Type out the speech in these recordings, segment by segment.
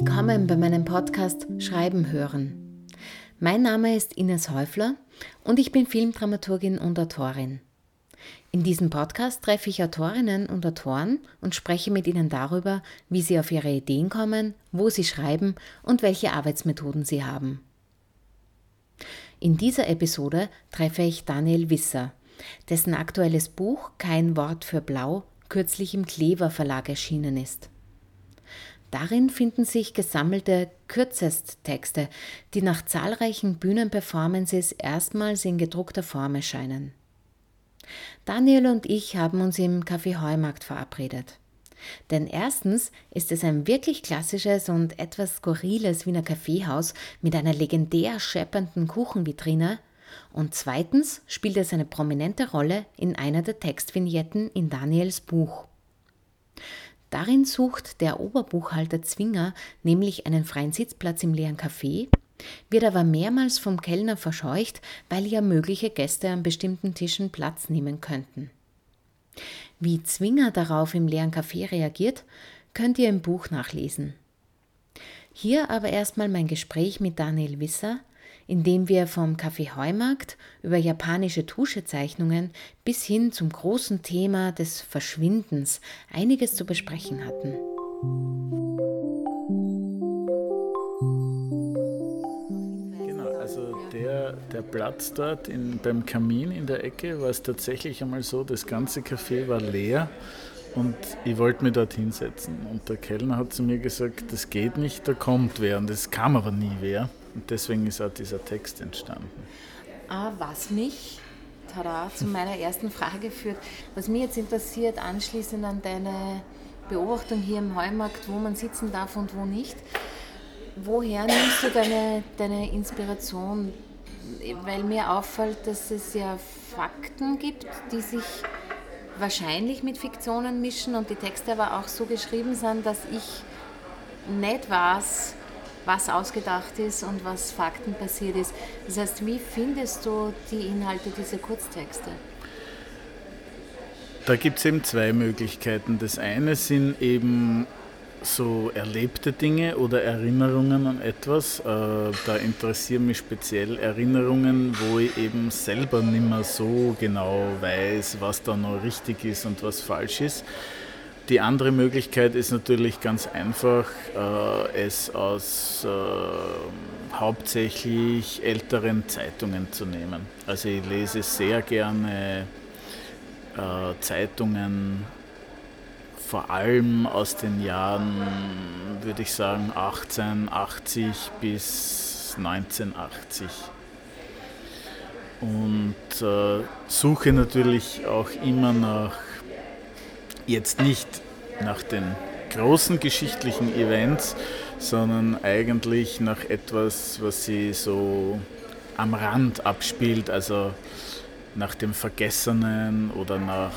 willkommen bei meinem Podcast Schreiben hören. Mein Name ist Ines Häufler und ich bin Filmdramaturgin und Autorin. In diesem Podcast treffe ich Autorinnen und Autoren und spreche mit ihnen darüber, wie sie auf ihre Ideen kommen, wo sie schreiben und welche Arbeitsmethoden sie haben. In dieser Episode treffe ich Daniel Wisser, dessen aktuelles Buch Kein Wort für Blau kürzlich im Klever Verlag erschienen ist. Darin finden sich gesammelte Kürzesttexte, die nach zahlreichen Bühnenperformances erstmals in gedruckter Form erscheinen. Daniel und ich haben uns im Café Heumarkt verabredet. Denn erstens ist es ein wirklich klassisches und etwas skurriles Wiener Kaffeehaus mit einer legendär scheppernden Kuchenvitrine und zweitens spielt es eine prominente Rolle in einer der Textvignetten in Daniels Buch. Darin sucht der Oberbuchhalter Zwinger nämlich einen freien Sitzplatz im leeren Café, wird aber mehrmals vom Kellner verscheucht, weil ja mögliche Gäste an bestimmten Tischen Platz nehmen könnten. Wie Zwinger darauf im leeren Café reagiert, könnt ihr im Buch nachlesen. Hier aber erstmal mein Gespräch mit Daniel Wisser, in dem wir vom Café Heumarkt über japanische Tuschezeichnungen bis hin zum großen Thema des Verschwindens einiges zu besprechen hatten. Der Platz dort beim Kamin in der Ecke war es tatsächlich einmal so, das ganze Café war leer und ich wollte mich dort hinsetzen. Und der Kellner hat zu mir gesagt, das geht nicht, da kommt wer und das kam aber nie wer. Und deswegen ist auch dieser Text entstanden. Was mich zu meiner ersten Frage führt, was mich jetzt interessiert anschließend an deine Beobachtung hier im Heumarkt, wo man sitzen darf und wo nicht, woher nimmst du deine Inspiration? Weil mir auffällt, dass es ja Fakten gibt, die sich wahrscheinlich mit Fiktionen mischen und die Texte aber auch so geschrieben sind, dass ich nicht weiß, was ausgedacht ist und was Fakten passiert ist. Das heißt, wie findest du die Inhalte dieser Kurztexte? Da gibt es eben zwei Möglichkeiten. Das eine sind eben so erlebte Dinge oder Erinnerungen an etwas. Da interessieren mich speziell Erinnerungen, wo ich eben selber nicht mehr so genau weiß, was da noch richtig ist und was falsch ist. Die andere Möglichkeit ist natürlich ganz einfach, es aus hauptsächlich älteren Zeitungen zu nehmen. Also ich lese sehr gerne Zeitungen, vor allem aus den Jahren, würde ich sagen, 1880 bis 1980. Und suche natürlich auch immer nach, jetzt nicht nach den großen geschichtlichen Events, sondern eigentlich nach etwas, was sie so am Rand abspielt, also nach dem Vergessenen oder nach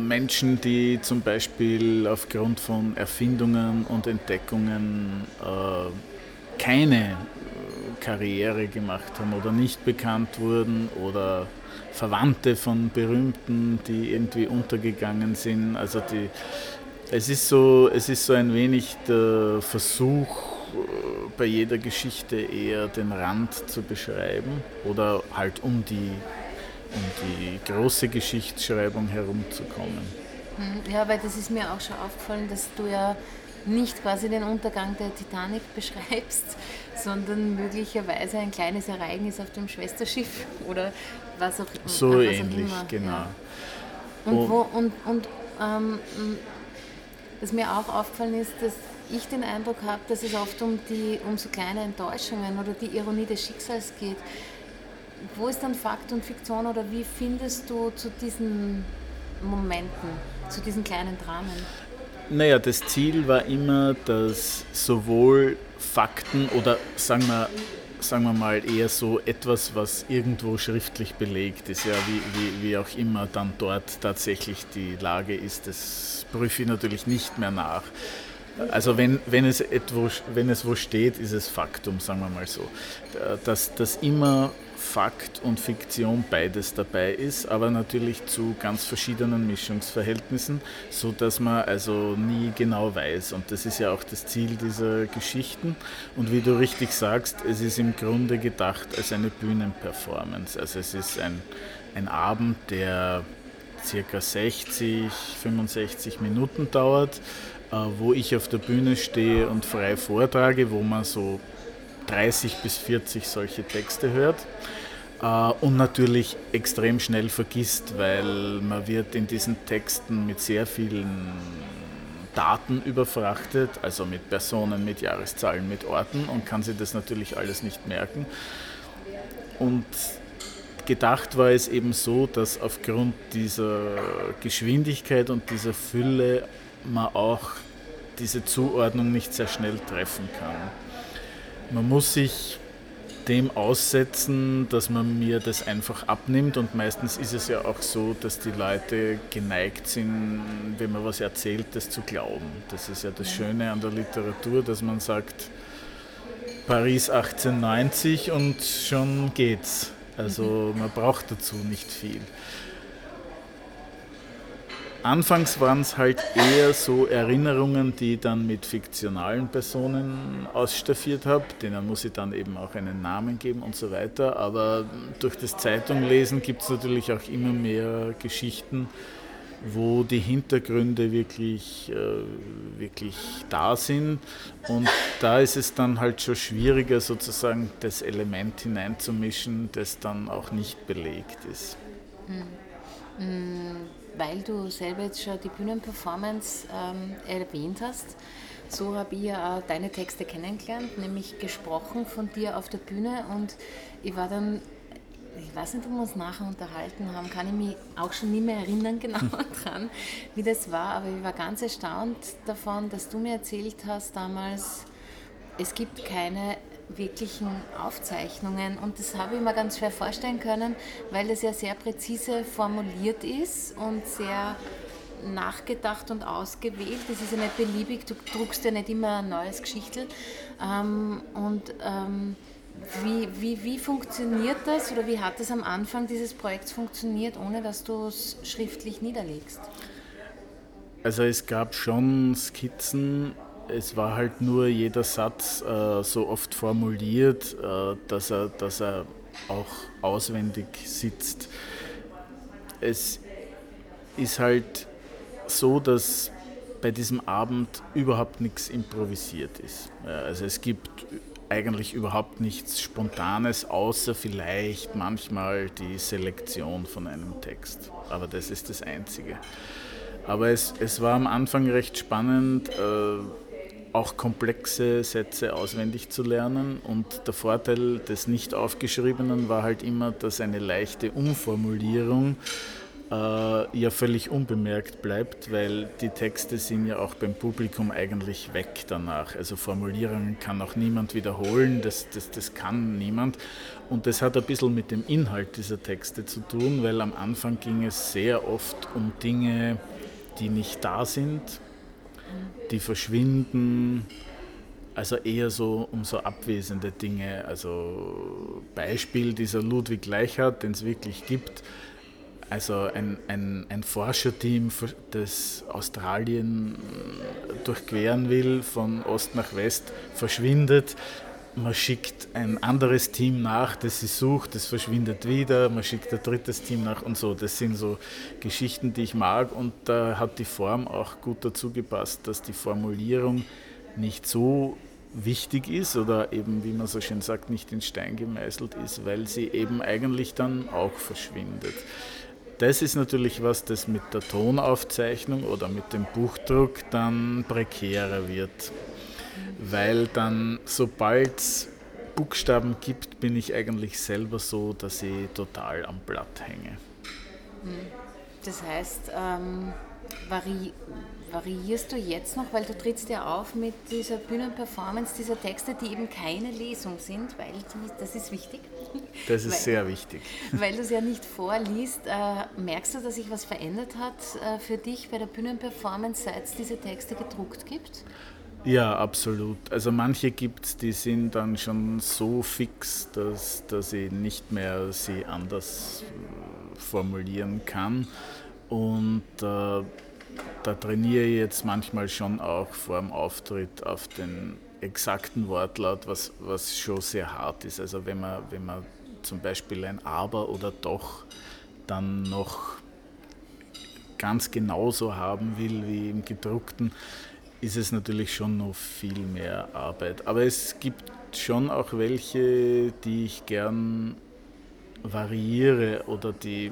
Menschen, die zum Beispiel aufgrund von Erfindungen und Entdeckungen keine Karriere gemacht haben oder nicht bekannt wurden oder Verwandte von Berühmten, die irgendwie untergegangen sind. Also es ist so ein wenig der Versuch, bei jeder Geschichte eher den Rand zu beschreiben oder halt um die große Geschichtsschreibung herumzukommen. Ja, weil das ist mir auch schon aufgefallen, dass du ja nicht quasi den Untergang der Titanic beschreibst, sondern möglicherweise ein kleines Ereignis auf dem Schwesterschiff oder was auch immer. So ähnlich, genau. Ja. Was mir auch aufgefallen ist, dass ich den Eindruck habe, dass es oft um so kleine Enttäuschungen oder die Ironie des Schicksals geht. Wo ist dann Fakt und Fiktion oder wie findest du zu diesen Momenten, zu diesen kleinen Dramen? Naja, das Ziel war immer, dass sowohl Fakten oder sagen wir mal eher so etwas, was irgendwo schriftlich belegt ist, ja, wie auch immer dann dort tatsächlich die Lage ist, das prüfe ich natürlich nicht mehr nach. Also wenn es wo steht, ist es Faktum, sagen wir mal so. Dass immer Fakt und Fiktion beides dabei ist, aber natürlich zu ganz verschiedenen Mischungsverhältnissen, so dass man also nie genau weiß. Und das ist ja auch das Ziel dieser Geschichten. Und wie du richtig sagst, es ist im Grunde gedacht als eine Bühnenperformance. Also es ist ein Abend, der circa 60, 65 Minuten dauert, wo ich auf der Bühne stehe und frei vortrage, wo man so 30 bis 40 solche Texte hört und natürlich extrem schnell vergisst, weil man wird in diesen Texten mit sehr vielen Daten überfrachtet, also mit Personen, mit Jahreszahlen, mit Orten und kann sich das natürlich alles nicht merken. Und gedacht war es eben so, dass aufgrund dieser Geschwindigkeit und dieser Fülle man auch diese Zuordnung nicht sehr schnell treffen kann. Man muss sich dem aussetzen, dass man mir das einfach abnimmt und meistens ist es ja auch so, dass die Leute geneigt sind, wenn man was erzählt, das zu glauben. Das ist ja das Schöne an der Literatur, dass man sagt, Paris 1890 und schon geht's. Also man braucht dazu nicht viel. Anfangs waren es halt eher so Erinnerungen, die ich dann mit fiktionalen Personen ausstaffiert habe, denen muss ich dann eben auch einen Namen geben und so weiter, aber durch das Zeitunglesen gibt es natürlich auch immer mehr Geschichten, wo die Hintergründe wirklich da sind und da ist es dann halt schon schwieriger sozusagen das Element hineinzumischen, das dann auch nicht belegt ist. Weil du selber jetzt schon die Bühnenperformance erwähnt hast, so habe ich ja deine Texte kennengelernt, nämlich gesprochen von dir auf der Bühne und ich war dann, ich weiß nicht, ob wir uns nachher unterhalten haben, kann ich mich auch schon nicht mehr erinnern genau dran, wie das war, aber ich war ganz erstaunt davon, dass du mir erzählt hast damals, es gibt keine wirklichen Aufzeichnungen und das habe ich mir ganz schwer vorstellen können, weil das ja sehr präzise formuliert ist und sehr nachgedacht und ausgewählt. Das ist ja nicht beliebig, du druckst ja nicht immer ein neues Geschichtel. Wie funktioniert das oder wie hat es am Anfang dieses Projekts funktioniert, ohne dass du es schriftlich niederlegst? Also es gab schon Skizzen. Es war halt nur jeder Satz so oft formuliert, dass er auch auswendig sitzt. Es ist halt so, dass bei diesem Abend überhaupt nichts improvisiert ist. Also es gibt eigentlich überhaupt nichts Spontanes, außer vielleicht manchmal die Selektion von einem Text. Aber das ist das Einzige. Aber es war am Anfang recht spannend, auch komplexe Sätze auswendig zu lernen und der Vorteil des Nicht-Aufgeschriebenen war halt immer, dass eine leichte Umformulierung ja völlig unbemerkt bleibt, weil die Texte sind ja auch beim Publikum eigentlich weg danach. Also Formulierungen kann auch niemand wiederholen, das kann niemand. Und das hat ein bisschen mit dem Inhalt dieser Texte zu tun, weil am Anfang ging es sehr oft um Dinge, die nicht da sind, die verschwinden, also eher so um so abwesende Dinge. Also Beispiel dieser Ludwig Leichhardt, den es wirklich gibt, also ein Forscherteam, das Australien durchqueren will, von Ost nach West, verschwindet. Man schickt ein anderes Team nach, das sie sucht, das verschwindet wieder, man schickt ein drittes Team nach und so. Das sind so Geschichten, die ich mag und da hat die Form auch gut dazu gepasst, dass die Formulierung nicht so wichtig ist oder eben, wie man so schön sagt, nicht in Stein gemeißelt ist, weil sie eben eigentlich dann auch verschwindet. Das ist natürlich was, das mit der Tonaufzeichnung oder mit dem Buchdruck dann prekärer wird. Weil dann, sobald es Buchstaben gibt, bin ich eigentlich selber so, dass ich total am Blatt hänge. Das heißt, variierst du jetzt noch, weil du trittst ja auf mit dieser Bühnenperformance dieser Texte, die eben keine Lesung sind, weil das ist wichtig. Das ist sehr wichtig. Weil du es ja nicht vorliest, merkst du, dass sich was verändert hat für dich bei der Bühnenperformance, seit es diese Texte gedruckt gibt? Ja, absolut. Also manche gibt es, die sind dann schon so fix, dass ich nicht mehr sie anders formulieren kann. Und da trainiere ich jetzt manchmal schon auch vor dem Auftritt auf den exakten Wortlaut, was schon sehr hart ist. Also wenn man zum Beispiel ein Aber oder Doch dann noch ganz genauso haben will wie im Gedruckten, ist es natürlich schon noch viel mehr Arbeit. Aber es gibt schon auch welche, die ich gern variiere oder die,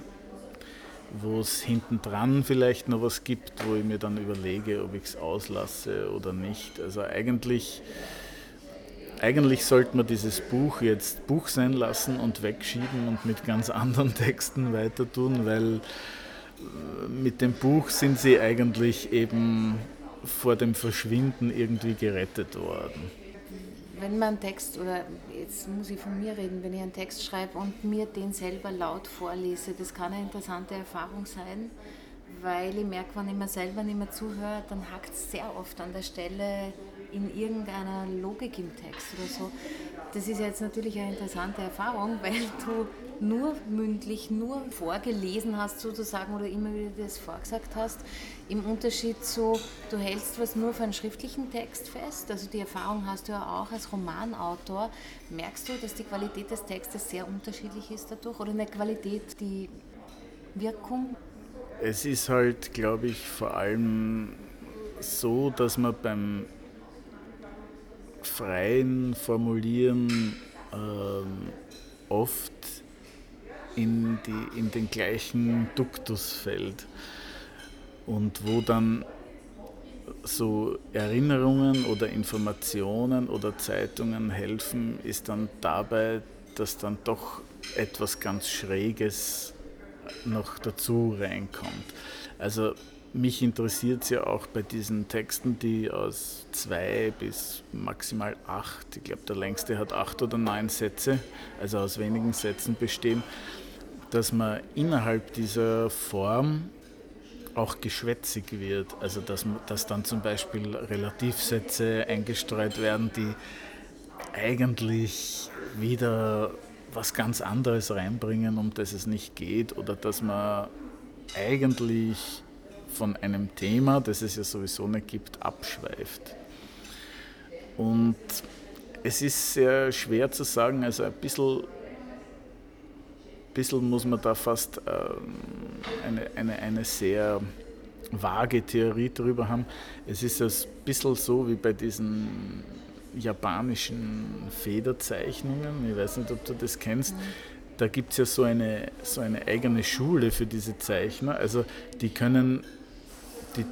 wo es hintendran vielleicht noch was gibt, wo ich mir dann überlege, ob ich es auslasse oder nicht. Also eigentlich sollte man dieses Buch jetzt Buch sein lassen und wegschieben und mit ganz anderen Texten weiter tun, weil mit dem Buch sind sie eigentlich eben vor dem Verschwinden irgendwie gerettet worden. Wenn man einen Text, oder jetzt muss ich von mir reden, wenn ich einen Text schreibe und mir den selber laut vorlese, das kann eine interessante Erfahrung sein, weil ich merke, wenn ich mir selber nicht mehr zuhöre, dann hakt es sehr oft an der Stelle in irgendeiner Logik im Text oder so. Das ist jetzt natürlich eine interessante Erfahrung, weil du nur mündlich, nur vorgelesen hast sozusagen oder immer wieder das vorgesagt hast. Im Unterschied zu, du hältst was nur für einen schriftlichen Text fest, also die Erfahrung hast du ja auch als Romanautor, merkst du, dass die Qualität des Textes sehr unterschiedlich ist dadurch oder eine Qualität, die Wirkung? Es ist halt, glaube ich, vor allem so, dass man beim freien Formulieren oft in den gleichen Duktus fällt und wo dann so Erinnerungen oder Informationen oder Zeitungen helfen, ist dann dabei, dass dann doch etwas ganz Schräges noch dazu reinkommt. Also mich interessiert es ja auch bei diesen Texten, die aus 2 bis maximal 8, ich glaube der längste hat 8 oder 9 Sätze, also aus wenigen Sätzen bestehen, dass man innerhalb dieser Form auch geschwätzig wird. Also dass dann zum Beispiel Relativsätze eingestreut werden, die eigentlich wieder was ganz anderes reinbringen, um das es nicht geht, oder dass man eigentlich von einem Thema, das es ja sowieso nicht gibt, abschweift. Und es ist sehr schwer zu sagen, also ein bisschen muss man da fast eine sehr vage Theorie drüber haben. Es ist ein bisschen so wie bei diesen japanischen Federzeichnungen, ich weiß nicht, ob du das kennst, da gibt es ja so eine eigene Schule für diese Zeichner, also die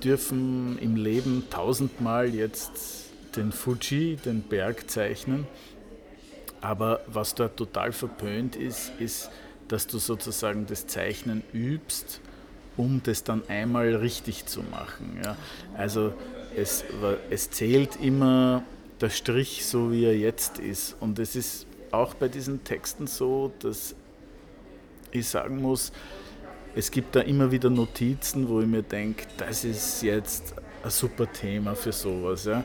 dürfen im Leben 1000-mal jetzt den Fuji, den Berg zeichnen, aber was dort total verpönt ist, dass du sozusagen das Zeichnen übst, um das dann einmal richtig zu machen. Ja. Also es zählt immer der Strich, so wie er jetzt ist, und es ist auch bei diesen Texten so, dass ich sagen muss, es gibt da immer wieder Notizen, wo ich mir denke, das ist jetzt ein super Thema für sowas. Ja.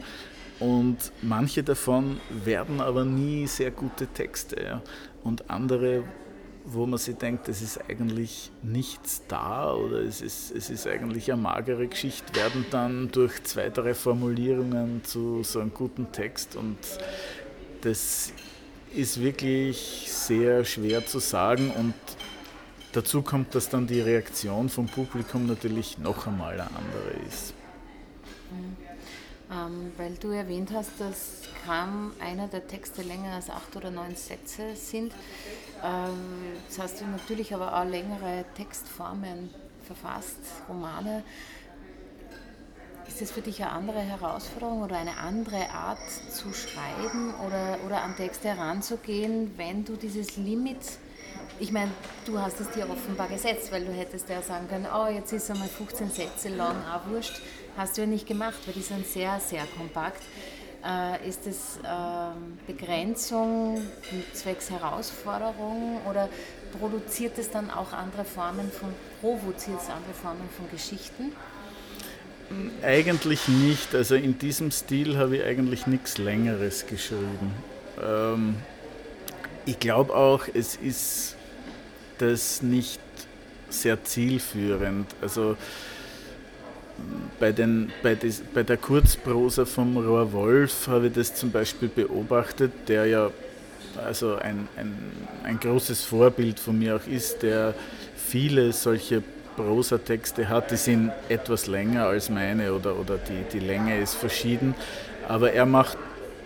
Und manche davon werden aber nie sehr gute Texte. Ja. Und andere, wo man sich denkt, es ist eigentlich nichts da oder es ist eigentlich eine magere Geschichte, werden dann durch 2, 3 Formulierungen zu so einem guten Text. Und das ist wirklich sehr schwer zu sagen, und dazu kommt, dass dann die Reaktion vom Publikum natürlich noch einmal eine andere ist. Weil du erwähnt hast, dass kaum einer der Texte länger als 8 oder 9 Sätze sind. Jetzt hast du natürlich aber auch längere Textformen verfasst, Romane. Ist das für dich eine andere Herausforderung oder eine andere Art zu schreiben oder an Texte heranzugehen, wenn du dieses Limit, ich meine, du hast es dir offenbar gesetzt, weil du hättest ja sagen können, oh, jetzt ist einmal 15 Sätze lang, auch wurscht, hast du ja nicht gemacht, weil die sind sehr, sehr kompakt. Ist das Begrenzung zwecks Herausforderung oder produziert es dann auch andere Formen von Geschichten? Eigentlich nicht. Also in diesem Stil habe ich eigentlich nichts Längeres geschrieben. Ich glaube auch, es ist das nicht sehr zielführend. Also bei der Kurzprosa vom Ror Wolf habe ich das zum Beispiel beobachtet, der ja also ein großes Vorbild von mir auch ist, der viele solche Prosatexte hat, die sind etwas länger als meine oder die Länge ist verschieden, aber er macht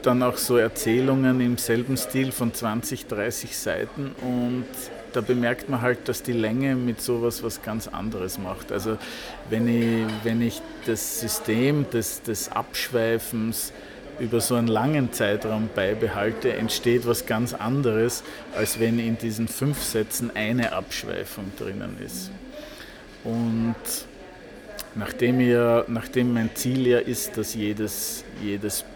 dann auch so Erzählungen im selben Stil von 20, 30 Seiten und da bemerkt man halt, dass die Länge mit sowas was ganz anderes macht. Also wenn ich das System des Abschweifens über so einen langen Zeitraum beibehalte, entsteht was ganz anderes, als wenn in diesen 5 Sätzen eine Abschweifung drinnen ist. Und nachdem mein Ziel ja ist, dass jedes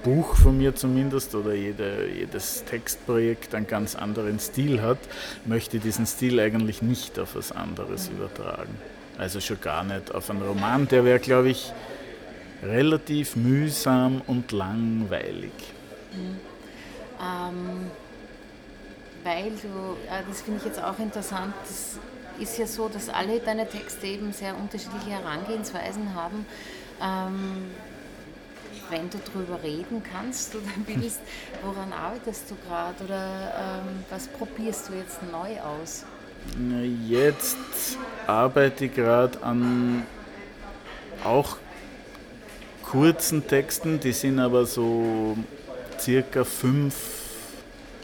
Buch von mir zumindest oder jedes Textprojekt einen ganz anderen Stil hat, möchte ich diesen Stil eigentlich nicht auf was anderes übertragen. Also schon gar nicht auf einen Roman, der wäre, glaube ich, relativ mühsam und langweilig. Mhm. Weil du, das finde ich jetzt auch interessant, das ist ja so, dass alle deine Texte eben sehr unterschiedliche Herangehensweisen haben. Wenn du drüber reden kannst oder willst, woran arbeitest du gerade oder was probierst du jetzt neu aus? Jetzt arbeite ich gerade an auch kurzen Texten, die sind aber so circa 5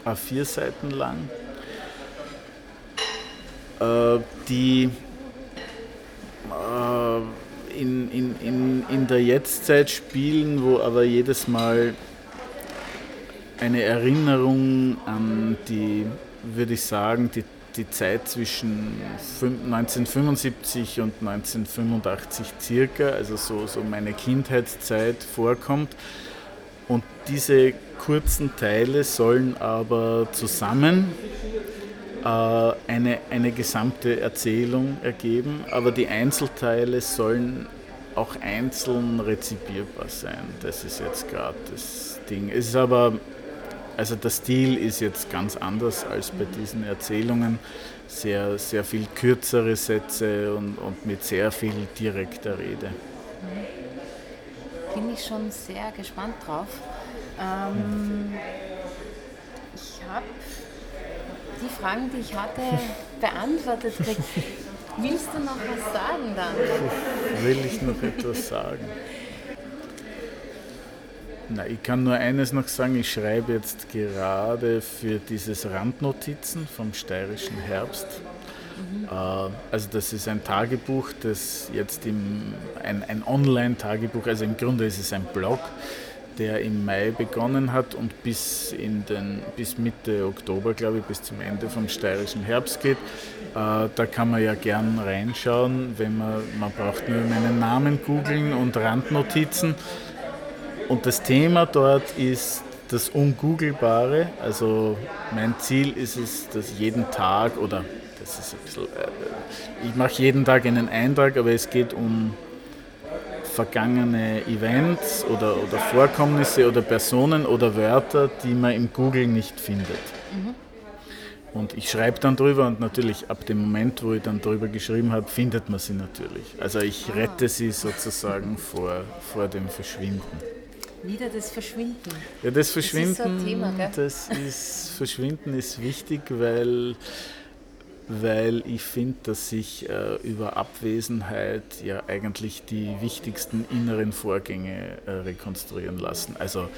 A4 Seiten lang. Die in der Jetztzeit spielen, wo aber jedes Mal eine Erinnerung an die, würde ich sagen, die Zeit zwischen 1975 und 1985 circa, also so meine Kindheitszeit vorkommt. Und diese kurzen Teile sollen aber zusammen eine gesamte Erzählung ergeben, aber die Einzelteile sollen auch einzeln rezipierbar sein. Das ist jetzt gerade das Ding. Es ist aber, also der Stil ist jetzt ganz anders als bei diesen Erzählungen. Sehr, sehr viel kürzere Sätze und mit sehr viel direkter Rede. Bin ich schon sehr gespannt drauf. Ich habe die Fragen, die ich hatte, beantwortet kriegt. Willst du noch was sagen dann? Will ich noch etwas sagen? Na, ich kann nur eines noch sagen. Ich schreibe jetzt gerade für dieses Randnotizen vom Steirischen Herbst. Mhm. Also das ist ein Tagebuch, das jetzt ein Online-Tagebuch, also im Grunde ist es ein Blog, der im Mai begonnen hat und bis Mitte Oktober, glaube ich, bis zum Ende vom Steirischen Herbst geht. Da kann man ja gern reinschauen, wenn man braucht nur meinen Namen googeln und Randnotizen. Und das Thema dort ist das Ungooglebare. Also mein Ziel ist es, dass jeden Tag, oder das ist ein bisschen, ich mache jeden Tag einen Eintrag, aber es geht um vergangene Events oder Vorkommnisse oder Personen oder Wörter, die man im Google nicht findet. Mhm. Und ich schreibe dann drüber und natürlich ab dem Moment, wo ich dann drüber geschrieben habe, findet man sie natürlich. Also ich rette sie sozusagen vor dem Verschwinden. Wieder das Verschwinden. Ja, das Verschwinden, das ist so ein Thema, gell? Verschwinden ist wichtig, weil ich finde, dass sich über Abwesenheit ja eigentlich die wichtigsten inneren Vorgänge rekonstruieren lassen. Also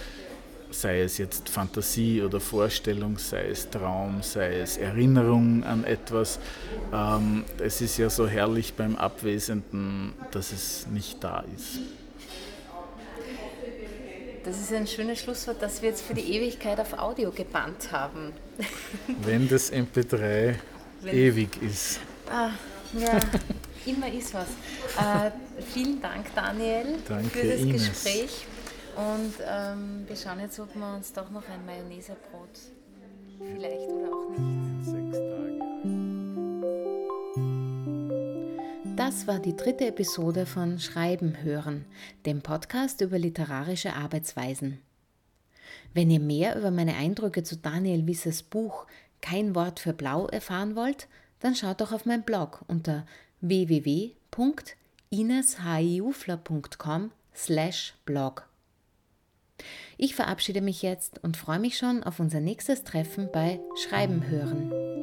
sei es jetzt Fantasie oder Vorstellung, sei es Traum, sei es Erinnerung an etwas. Es ist ja so herrlich beim Abwesenden, dass es nicht da ist. Das ist ein schönes Schlusswort, dass wir jetzt für die Ewigkeit auf Audio gebannt haben. Wenn das MP3... ewig ist. Ja, immer ist was. Vielen Dank, Daniel, danke für das Ines. Gespräch. Und wir schauen jetzt, ob wir uns doch noch ein Mayonnaisebrot vielleicht oder auch nicht. 6 Tage. Das war die dritte Episode von Schreiben hören, dem Podcast über literarische Arbeitsweisen. Wenn ihr mehr über meine Eindrücke zu Daniel Wissers Buch Kein Wort für Blau erfahren wollt, dann schaut doch auf meinen Blog unter www.ineshäufler.com/blog. Ich verabschiede mich jetzt und freue mich schon auf unser nächstes Treffen bei Schreiben hören.